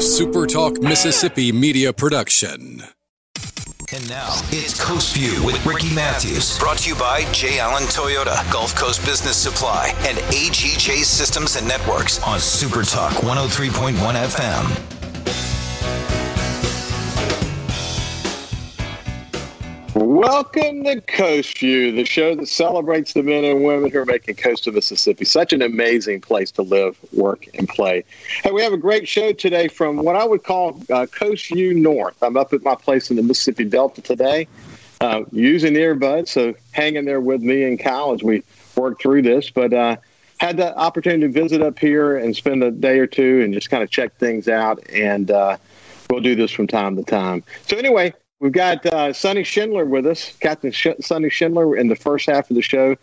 a Super Talk Mississippi media production. And now, it's Coast View with Ricky Matthews. Brought to you by J. Allen Toyota, Gulf Coast Business Supply, and AGJ Systems and Networks on Super Talk 103.1 FM. Welcome to Coast View, the show that celebrates the men and women who are making Coast of Mississippi such an amazing place to live, work, and play. Hey, we have a great show today from what I would call Coast View North. I'm up at my place in the Mississippi Delta today using earbuds, so hang in there with me and Kyle as we work through this. But had the opportunity to visit up here and spend a day or two and just kind of check things out, and we'll do this from time to time. So anyway, we've got Sonny Schindler with us, Captain Sonny Schindler in the first half of the show.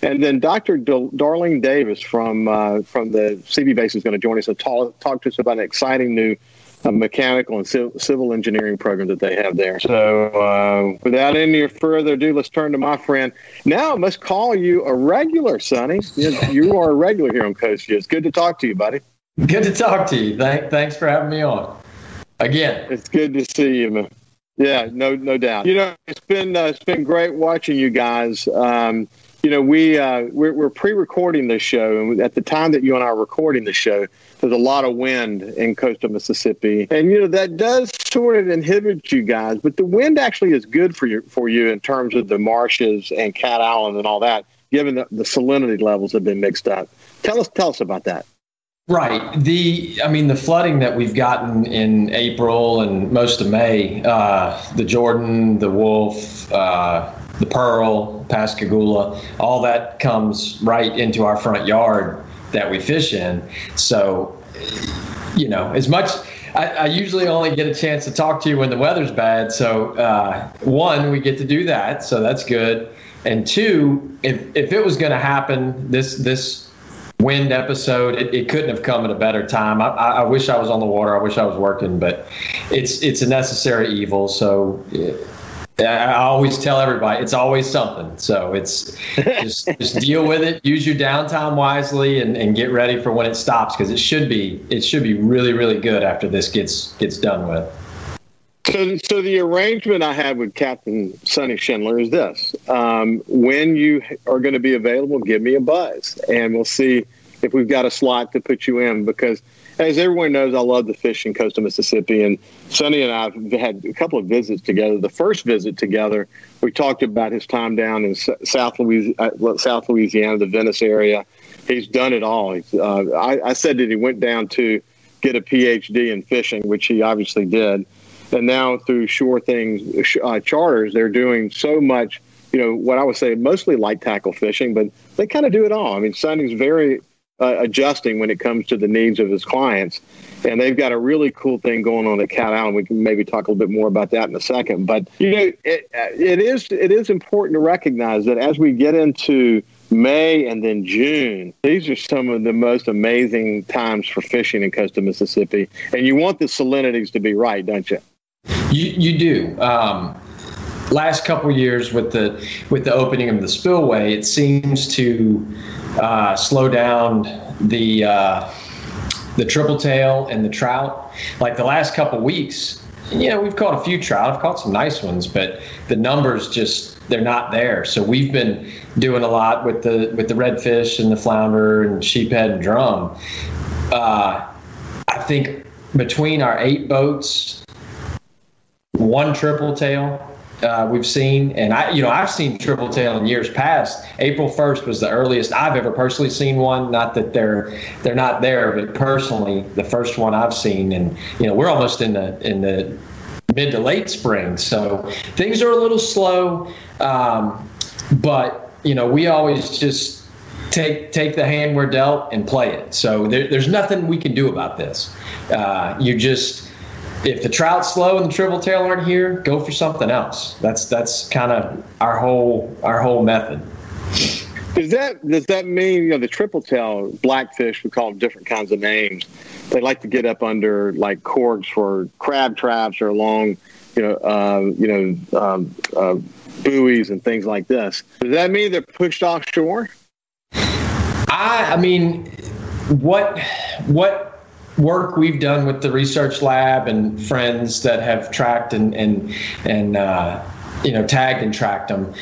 And then Dr. Darlene Davis from the CV base is going to join us and talk to us about an exciting new mechanical and civil engineering program that they have there. So without any further ado, let's turn to my friend. Now I must call you a regular, Sonny. You are a regular here on Coast View. It's good to talk to you, buddy. Good to talk to you. Thanks for having me on. Again. It's good to see you, man. Yeah, no doubt. You know, it's been great watching you guys. You know, we're pre-recording this show, and at the time that you and I are recording the show, there's a lot of wind in coastal Mississippi, and you know that does sort of inhibit you guys. But the wind actually is good for you in terms of the marshes and Cat Island and all that, given the salinity levels have been mixed up. Tell us about that. Right. The flooding that we've gotten in April and most of May, the Jordan, the Wolf, the Pearl, Pascagoula, all that comes right into our front yard that we fish in. So, you know, as much, I usually only get a chance to talk to you when the weather's bad. So, one, we get to do that. So that's good. And two, if it was going to happen, this wind episode, it couldn't have come at a better time. I wish I was on the water. I wish I was working, but it's a necessary evil. So I always tell everybody, it's always something. So it's just deal with it. Use your downtime wisely and get ready for when it stops, because it should be really, really good after this gets done with. So the arrangement I have with Captain Sonny Schindler is this. When you are going to be available, give me a buzz, and we'll see if we've got a slot to put you in, because as everyone knows, I love the fish in coastal Mississippi, and Sonny and I have had a couple of visits together. The first visit together, we talked about his time down in South Louisiana, the Venice area. He's done it all. I said that he went down to get a PhD in fishing, which he obviously did. And now through Shore Things charters, they're doing so much, you know, what I would say mostly light tackle fishing, but they kind of do it all. I mean, Sonny's very adjusting when it comes to the needs of his clients. And they've got a really cool thing going on at Cat Island. We can maybe talk a little bit more about that in a second. But, you know, it is important to recognize that as we get into May and then June, these are some of the most amazing times for fishing in coastal Mississippi. And you want the salinities to be right, don't you? You do. Last couple of years with the opening of the spillway, it seems to slow down the triple tail and the trout. Like the last couple of weeks, you know, we've caught a few trout. I've caught some nice ones, but the numbers they're not there. So we've been doing a lot with the redfish and the flounder and sheephead and drum. I think between our 8 boats, 1 triple tail we've seen, and I've seen triple tail in years past. April 1st was the earliest I've ever personally seen one. Not that they're not there, but personally, the first one I've seen, and you know we're almost in the mid to late spring, so things are a little slow. But you know we always just take the hand we're dealt and play it. So there's nothing we can do about this. You just. If the trout's slow and the triple tail aren't here, go for something else. That's kind of our whole method. Does that mean, you know, the triple tail blackfish, we call them different kinds of names. They like to get up under like cords for crab traps or long, buoys and things like this. Does that mean they're pushed offshore? I mean, what work we've done with the research lab and friends that have tracked and tagged and tracked them,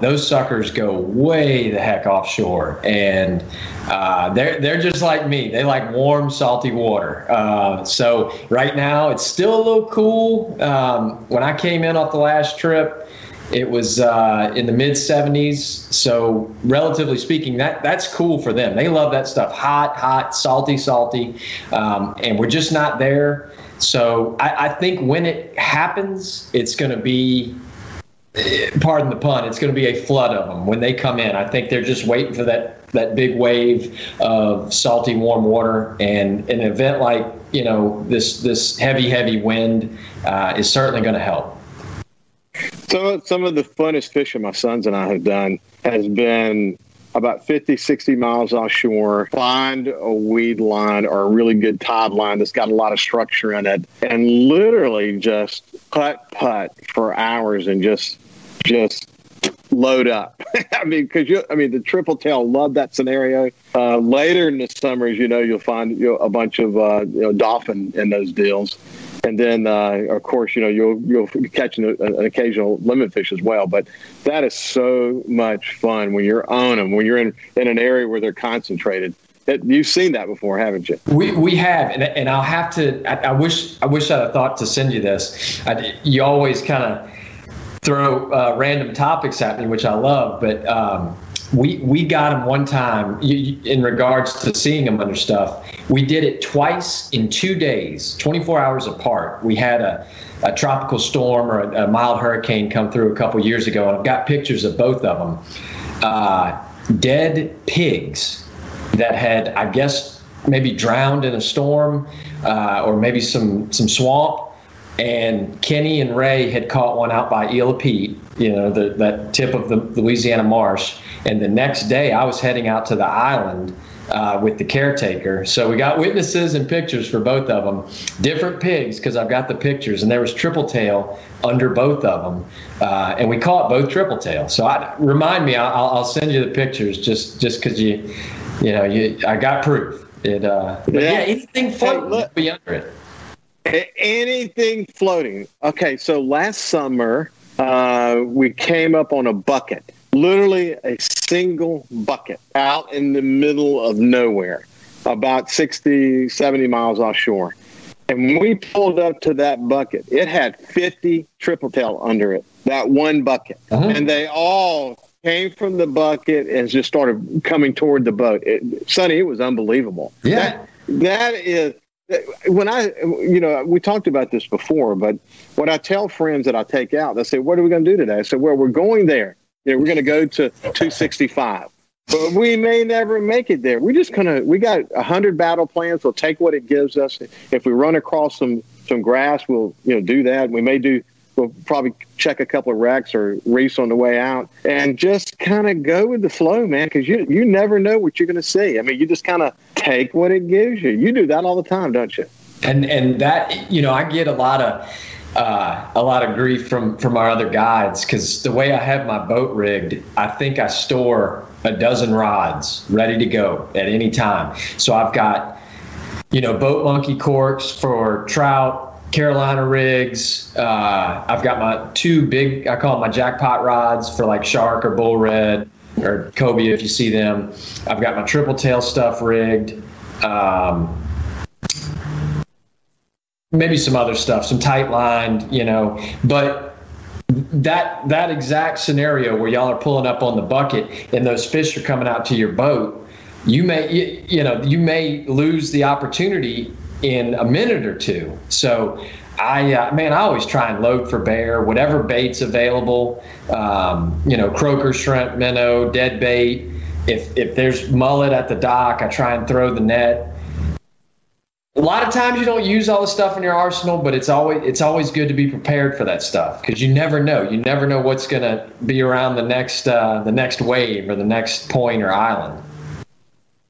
those suckers go way the heck offshore, and they're just like me. They like warm, salty water. So right now it's still a little cool. When I came in off the last trip, it was in the mid 70s. So relatively speaking, that's cool for them. They love that stuff. Hot, salty. And we're just not there. So I think when it happens, it's going to be, pardon the pun, it's going to be a flood of them when they come in. I think they're just waiting for that big wave of salty, warm water. And an event like, this heavy wind is certainly going to help. So some of the funnest fishing my sons and I have done has been about 50, 60 miles offshore, find a weed line or a really good tide line that's got a lot of structure in it, and literally just putt for hours and just load up. The triple tail, love that scenario. Later in the summers, you'll find a bunch of dolphin in those deals. And then, of course, you'll catch an occasional lemon fish as well. But that is so much fun when you're on them, when you're in an area where they're concentrated. You've seen that before, haven't you? We have, and I'll have to. I wish I had thought to send you this. You always kind of throw random topics at me, which I love, but. We got them one time in regards to seeing them under stuff. We did it twice in 2 days, 24 hours apart. We had a tropical storm or a mild hurricane come through a couple years ago, and I've got pictures of both of them. Dead pigs that had, I guess, maybe drowned in a storm or maybe some swamp. And Kenny and Ray had caught one out by Elapete, that tip of the Louisiana marsh. And the next day I was heading out to the island with the caretaker. So we got witnesses and pictures for both of them. Different pigs, because I've got the pictures. And there was triple tail under both of them. And we caught both triple tail. So remind me, I'll send you the pictures just because I got proof. Anything floating would be under it. Anything floating. Okay, so last summer we came up on a bucket, literally a single bucket out in the middle of nowhere, about 60, 70 miles offshore. And we pulled up to that bucket. It had 50 triple tail under it, that one bucket. Uh-huh. And they all came from the bucket and just started coming toward the boat. Sonny, it was unbelievable. Yeah. That is... When we talked about this before, but when I tell friends that I take out, they say, what are we going to do today? I said, well, we're going there. We're going to go to 265, but we may never make it there. We're just going to, we got 100 battle plans. We'll take what it gives us. If we run across some grass, we'll, do that. We may do, we'll probably check a couple of wrecks or reefs on the way out and just kind of go with the flow, man, because you never know what you're going to see. I mean, you just kind of take what it gives you. You do that all the time, don't you? And that, I get a lot of grief from our other guides because the way I have my boat rigged, I think I store 12 rods ready to go at any time. So I've got, boat monkey corks for trout, Carolina rigs. I've got my two big, I call them my jackpot rods for like shark or bull red or cobia if you see them. I've got my triple tail stuff rigged. Maybe some other stuff, some tight lined, but that exact scenario where y'all are pulling up on the bucket and those fish are coming out to your boat, you may lose the opportunity in a minute or two. So I always try and load for bear, whatever bait's available, croaker, shrimp, minnow, dead bait. If there's mullet at the dock, I try and throw the net. A lot of times you don't use all the stuff in your arsenal, but it's always good to be prepared for that stuff because you never know. You never know what's going to be around the next wave or the next point or island.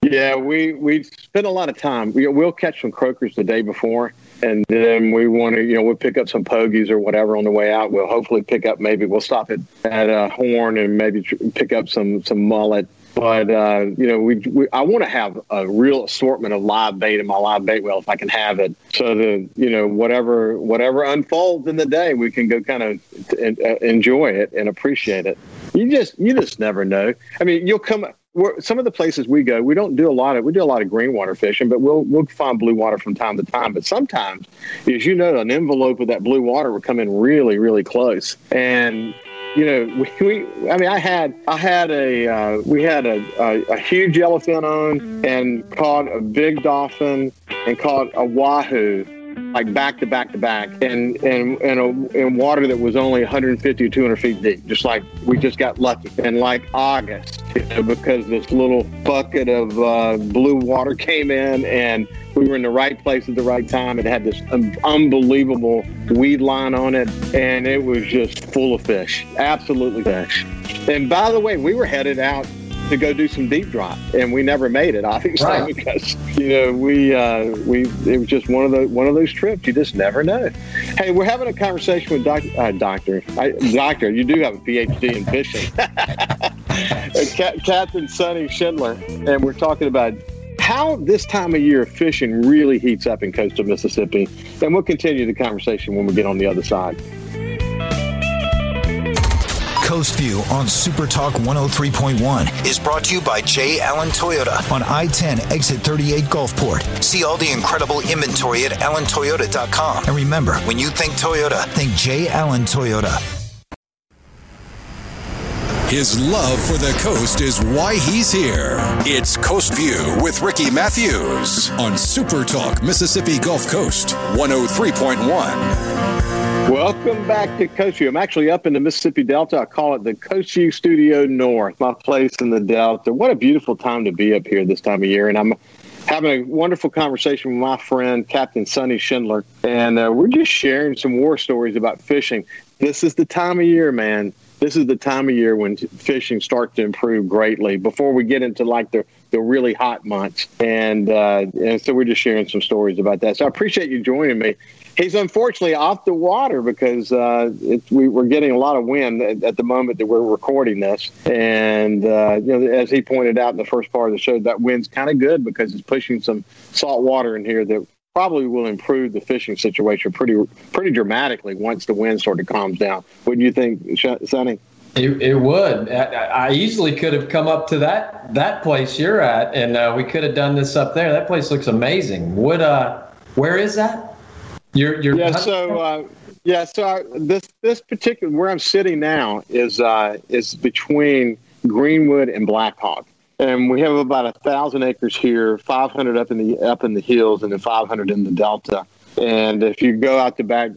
Yeah, we spend a lot of time. We'll catch some croakers the day before, and then we want to, we'll pick up some pogies or whatever on the way out. We'll hopefully pick up, maybe we'll stop at a horn and maybe pick up some mullet. But, you know, I want to have a real assortment of live bait in my live bait well if I can have it. So, you know, whatever unfolds in the day, we can go kind of enjoy it and appreciate it. You just never know. I mean, you'll come – some of the places we go, we don't do a lot of – we do a lot of green water fishing, but we'll find blue water from time to time. But sometimes, as you know, an envelope of that blue water will come in really, really close. And – you know, we had a huge yellowfin on and caught a big dolphin and caught a wahoo, like back to back, and in water that was only 150 or 200 feet deep. Just like we just got lucky in like August, you know, because this little bucket of blue water came in and we were in the right place at the right time. It had this unbelievable weed line on it, and it was just full of fish, absolutely fish. And by the way, we were headed out to go do some deep drop, and we never made it, obviously, wow. Because you know it was just one of those trips. You just never know. Hey, we're having a conversation with Doctor. You do have a PhD in fishing, Captain Sonny Schindler, and we're talking about how this time of year fishing really heats up in coastal Mississippi. And we'll continue the conversation when we get on the other side. Coast View on Super Talk 103.1 is brought to you by J. Allen Toyota on I-10 exit 38 Gulfport. See all the incredible inventory at allentoyota.com. And remember, when you think Toyota, think J. Allen Toyota. His love for the coast is why he's here. It's Coast View with Ricky Matthews on Super Talk Mississippi Gulf Coast 103.1. Welcome back to Coast View. I'm actually up in the Mississippi Delta. I call it the Coast View Studio North, my place in the Delta. What a beautiful time to be up here this time of year. And I'm having a wonderful conversation with my friend, Captain Sonny Schindler. And we're just sharing some war stories about fishing. This is the time of year, man. This is the time of year when fishing starts to improve greatly before we get into like the really hot months. And so we're just sharing some stories about that. So I appreciate you joining me. He's unfortunately off the water because we're getting a lot of wind at the moment that we're recording this. And, you know, as he pointed out in the first part of the show, that wind's kind of good because it's pushing some salt water in here that probably will improve the fishing situation pretty dramatically once the wind sort of calms down. Wouldn't you think, Sonny? It would. I easily could have come up to that place you're at, and we could have done this up there. That place looks amazing. Where is that? You're yeah. So this particular where I'm sitting now is between Greenwood and Blackhawk. And we have about 1,000 acres here, 500 up in the hills, and then 500 in the delta. And if you go out the back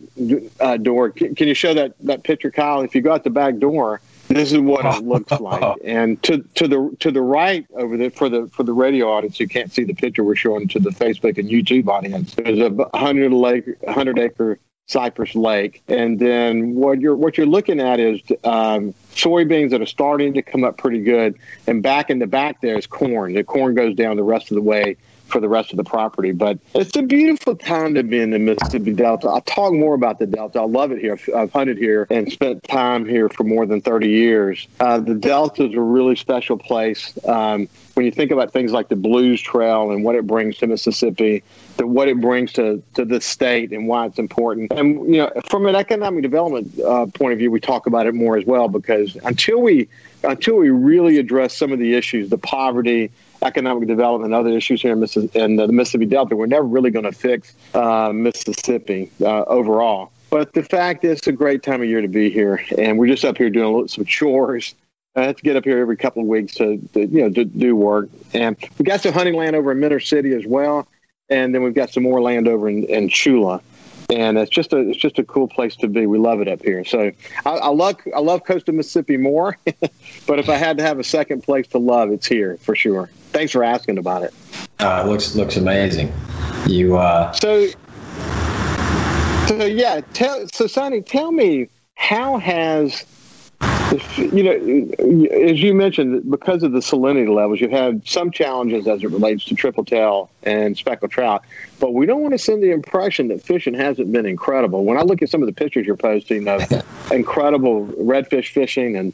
door, can you show that picture, Kyle? If you go out the back door, this is what it looks like. And to the right over there, for the radio audience, you can't see the picture we're showing to the Facebook and YouTube audience. There's a 100 acre Cypress Lake, and then what you're looking at is soybeans that are starting to come up pretty good, and back in the back there is corn. The corn goes down the rest of the way for the rest of the property, but it's a beautiful time to be in the Mississippi Delta. I'll talk more about the Delta. I love it here. I've hunted here and spent time here for more than 30 years. The Delta is a really special place. When you think about things like the Blues Trail and what it brings to Mississippi, what it brings to the state and why it's important. And, you know, from an economic development point of view, we talk about it more as well, because until we really address some of the issues, the poverty, economic development, other issues here in the Mississippi Delta, we're never really going to fix Mississippi overall. But the fact is, it's a great time of year to be here. And we're just up here doing some chores. I have to get up here every couple of weeks to do work. And we got some hunting land over in Minter City as well, and then we've got some more land over in Chula, and it's just a cool place to be. We love it up here. So I love coastal Mississippi more, but if I had to have a second place to love, it's here for sure. Thanks for asking about it. It looks amazing. You so Sonny, tell me how has As you mentioned, because of the salinity levels, you have some challenges as it relates to triple tail and speckled trout. But we don't want to send the impression that fishing hasn't been incredible. When I look at some of the pictures you're posting of incredible redfish fishing and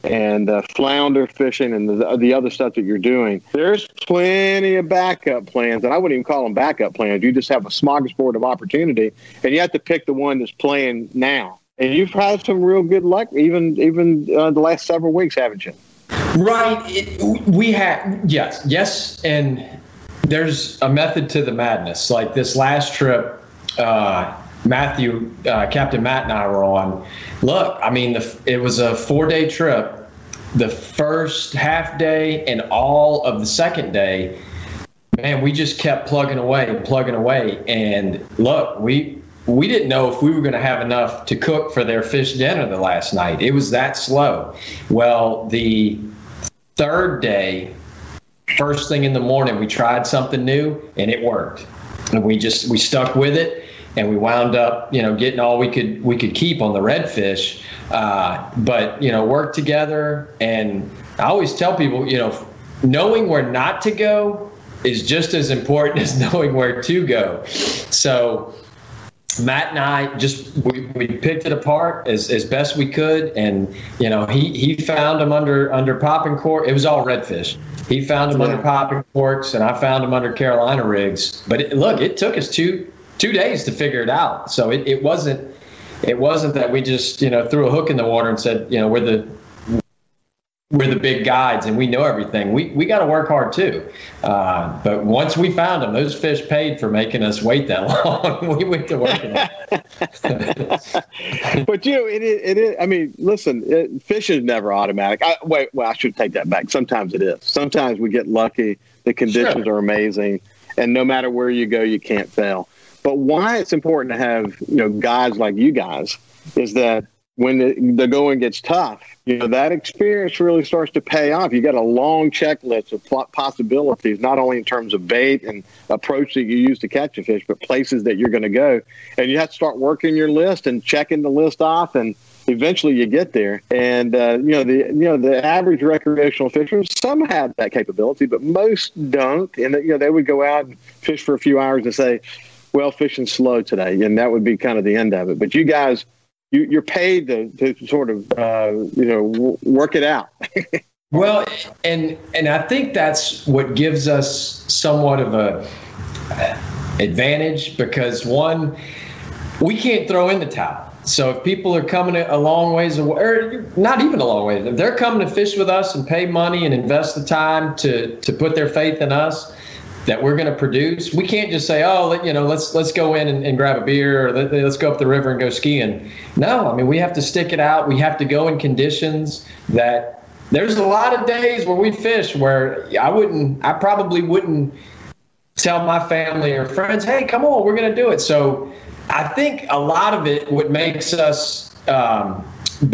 flounder fishing and the other stuff that you're doing, there's plenty of backup plans. And I wouldn't even call them backup plans. You just have a smorgasbord of opportunity, and you have to pick the one that's playing now. And you've had some real good luck, even the last several weeks, haven't you? Right. We have, yes. Yes, and there's a method to the madness. Like this last trip, Captain Matt and I were on. Look, I mean, it was a 4-day trip. The first half day and all of the second day, man, we just kept plugging away. And look, we didn't know if we were going to have enough to cook for their fish dinner the last night. It was that slow. Well, the third day, first thing in the morning, we tried something new and it worked. And we stuck with it, and we wound up, getting all we could keep on the redfish. But worked together. And I always tell people, knowing where not to go is just as important as knowing where to go. So Matt and I we picked it apart as best we could, and he found them under popping cork. It was all redfish. He found them under popping corks, and I found them under Carolina rigs. But it took us two days to figure it out. So it wasn't that we just threw a hook in the water and said we're the big guides and we know everything. We got to work hard too. But once we found them, those fish paid for making us wait that long. We went to work. But it is. I mean, listen, fish is never automatic. I should take that back. Sometimes it is. Sometimes we get lucky. The conditions are amazing, and no matter where you go, you can't fail. But why it's important to have guides like you guys is that when the going gets tough, that experience really starts to pay off. You got a long checklist of possibilities, not only in terms of bait and approach that you use to catch a fish, but places that you're going to go. And you have to start working your list and checking the list off, and eventually you get there. And the average recreational fisherman, some have that capability, but most don't. And they would go out and fish for a few hours and say, "Well, fishing's slow today," and that would be kind of the end of it. But you guys, You're paid to sort of, work it out. Well, and I think that's what gives us somewhat of a advantage, because one, we can't throw in the towel. So if people are coming a long ways away, or not even a long way, if they're coming to fish with us and pay money and invest the time to put their faith in us, that we're going to produce, we can't just say, let's go in and grab a beer, or let's go up the river and go skiing. No, I mean, we have to stick it out. We have to go in conditions that there's a lot of days where we fish where I probably wouldn't tell my family or friends, "Hey, come on, we're going to do it." So I think a lot of it, what makes us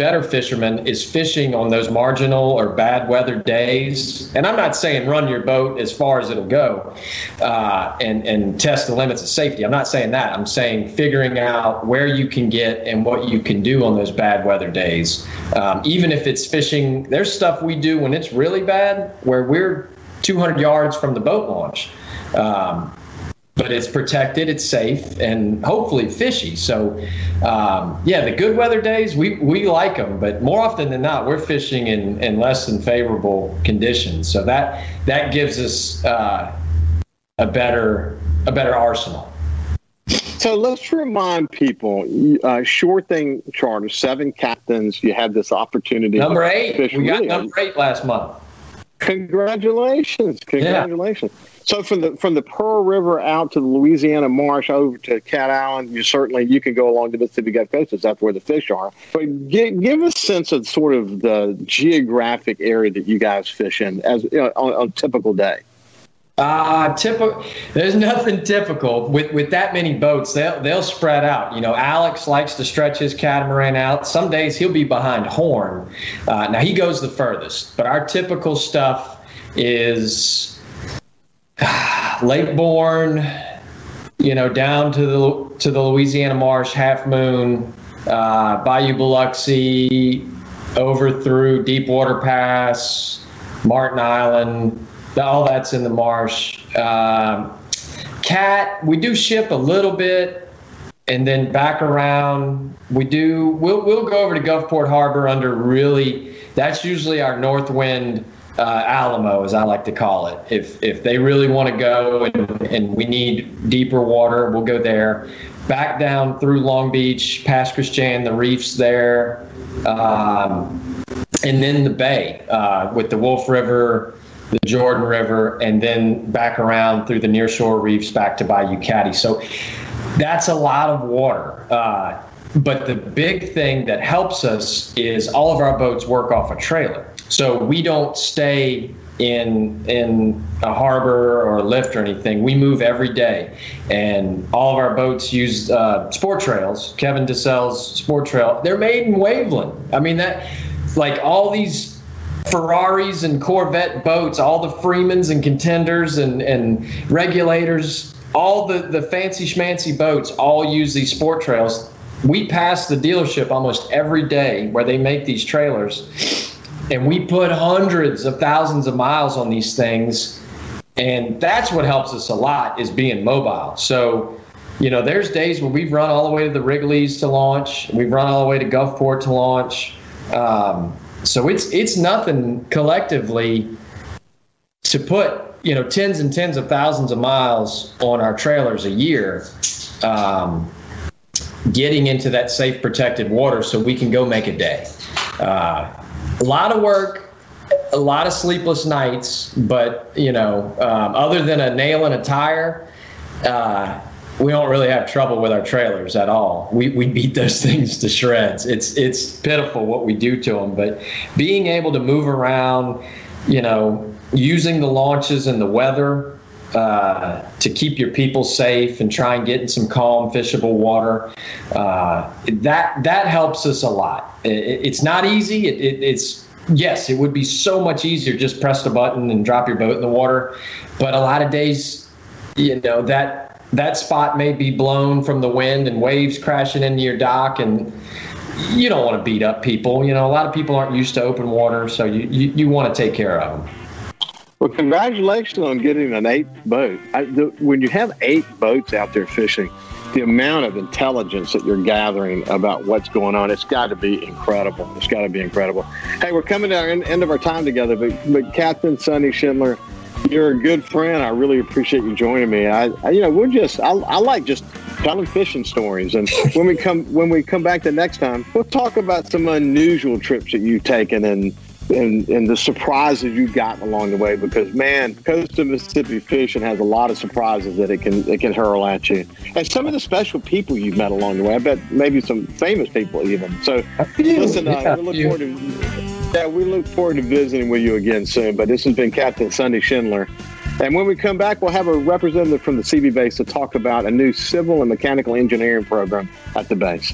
better fishermen, is fishing on those marginal or bad weather days. And I'm not saying run your boat as far as it'll go and test the limits of safety. I'm not saying that. I'm saying figuring out where you can get and what you can do on those bad weather days. Even if it's fishing, there's stuff we do when it's really bad where we're 200 yards from the boat launch. But it's protected, it's safe, and hopefully fishy. So, the good weather days, we like them. But more often than not, we're fishing in less than favorable conditions. So that gives us a better arsenal. So let's remind people, Shore Thing Charter, 7 captains. You have this opportunity. Number 8. We got number 8 last month. Congratulations. Yeah. So from the Pearl River out to the Louisiana Marsh over to Cat Island, you can go along the Mississippi Gulf Coast. That's where the fish are. But give us a sense of sort of the geographic area that you guys fish in as on a typical day. There's nothing typical with that many boats. They'll spread out. Alex likes to stretch his catamaran out. Some days he'll be behind Horn. Now he goes the furthest, but our typical stuff is Lakeborn, down to the Louisiana Marsh, Half Moon, Bayou Biloxi, over through Deepwater Pass, Martin Island, all that's in the marsh. Cat, we do ship a little bit, and then back around. We'll go over to Gulfport Harbor under really. That's usually our north wind Alamo, as I like to call it. If they really want to go and we need deeper water, we'll go there. Back down through Long Beach, past Christian, the reefs there, and then the bay with the Wolf River, the Jordan River, and then back around through the nearshore reefs back to Bayou Caddy. So that's a lot of water. But the big thing that helps us is all of our boats work off a trailer. So we don't stay in a harbor or a lift or anything. We move every day, and all of our boats use sport trails. Kevin DeSalle's sport trail, they're made in Waveland. I mean, that, like, all these Ferraris and Corvette boats, all the Freemans and Contenders and Regulators, all the fancy schmancy boats all use these sport trails. We pass the dealership almost every day where they make these trailers, and we put hundreds of thousands of miles on these things, and that's what helps us a lot, is being mobile. So, you know, there's days where we've run all the way to the Wrigley's to launch. We've run all the way to Gulfport to launch. So it's nothing collectively to put, you know, tens and tens of thousands of miles on our trailers a year. Getting into that safe, protected water so we can go make a day. A lot of work, a lot of sleepless nights, but, you know, other than a nail in a tire, we don't really have trouble with our trailers at all. We beat those things to shreds. It's pitiful what we do to them, but being able to move around, you know, using the launches and the weather to keep your people safe and try and get in some calm, fishable water. That helps us a lot. It's not easy. Yes, it would be so much easier just press the button and drop your boat in the water. But a lot of days, you know, that spot may be blown from the wind and waves crashing into your dock, and you don't want to beat up people. You know, a lot of people aren't used to open water, so you want to take care of them. Well, congratulations on getting an eighth boat. When you have eight boats out there fishing, the amount of intelligence that you're gathering about what's going on, it's got to be incredible. It's got to be incredible. Hey, we're coming to our end of our time together, but Captain Sonny Schindler, you're a good friend. I really appreciate you joining me. I like just telling fishing stories. And when we come back the next time, we'll talk about some unusual trips that you've taken and the surprises you got along the way, because, man, coast of Mississippi fishing has a lot of surprises that it can hurl at you, and some of the special people you've met along the way. I bet maybe some famous people even. So listen, we look forward to visiting with you again soon. But this has been Captain Sonny Schindler, and when we come back, we'll have a representative from the CB base to talk about a new civil and mechanical engineering program at the base.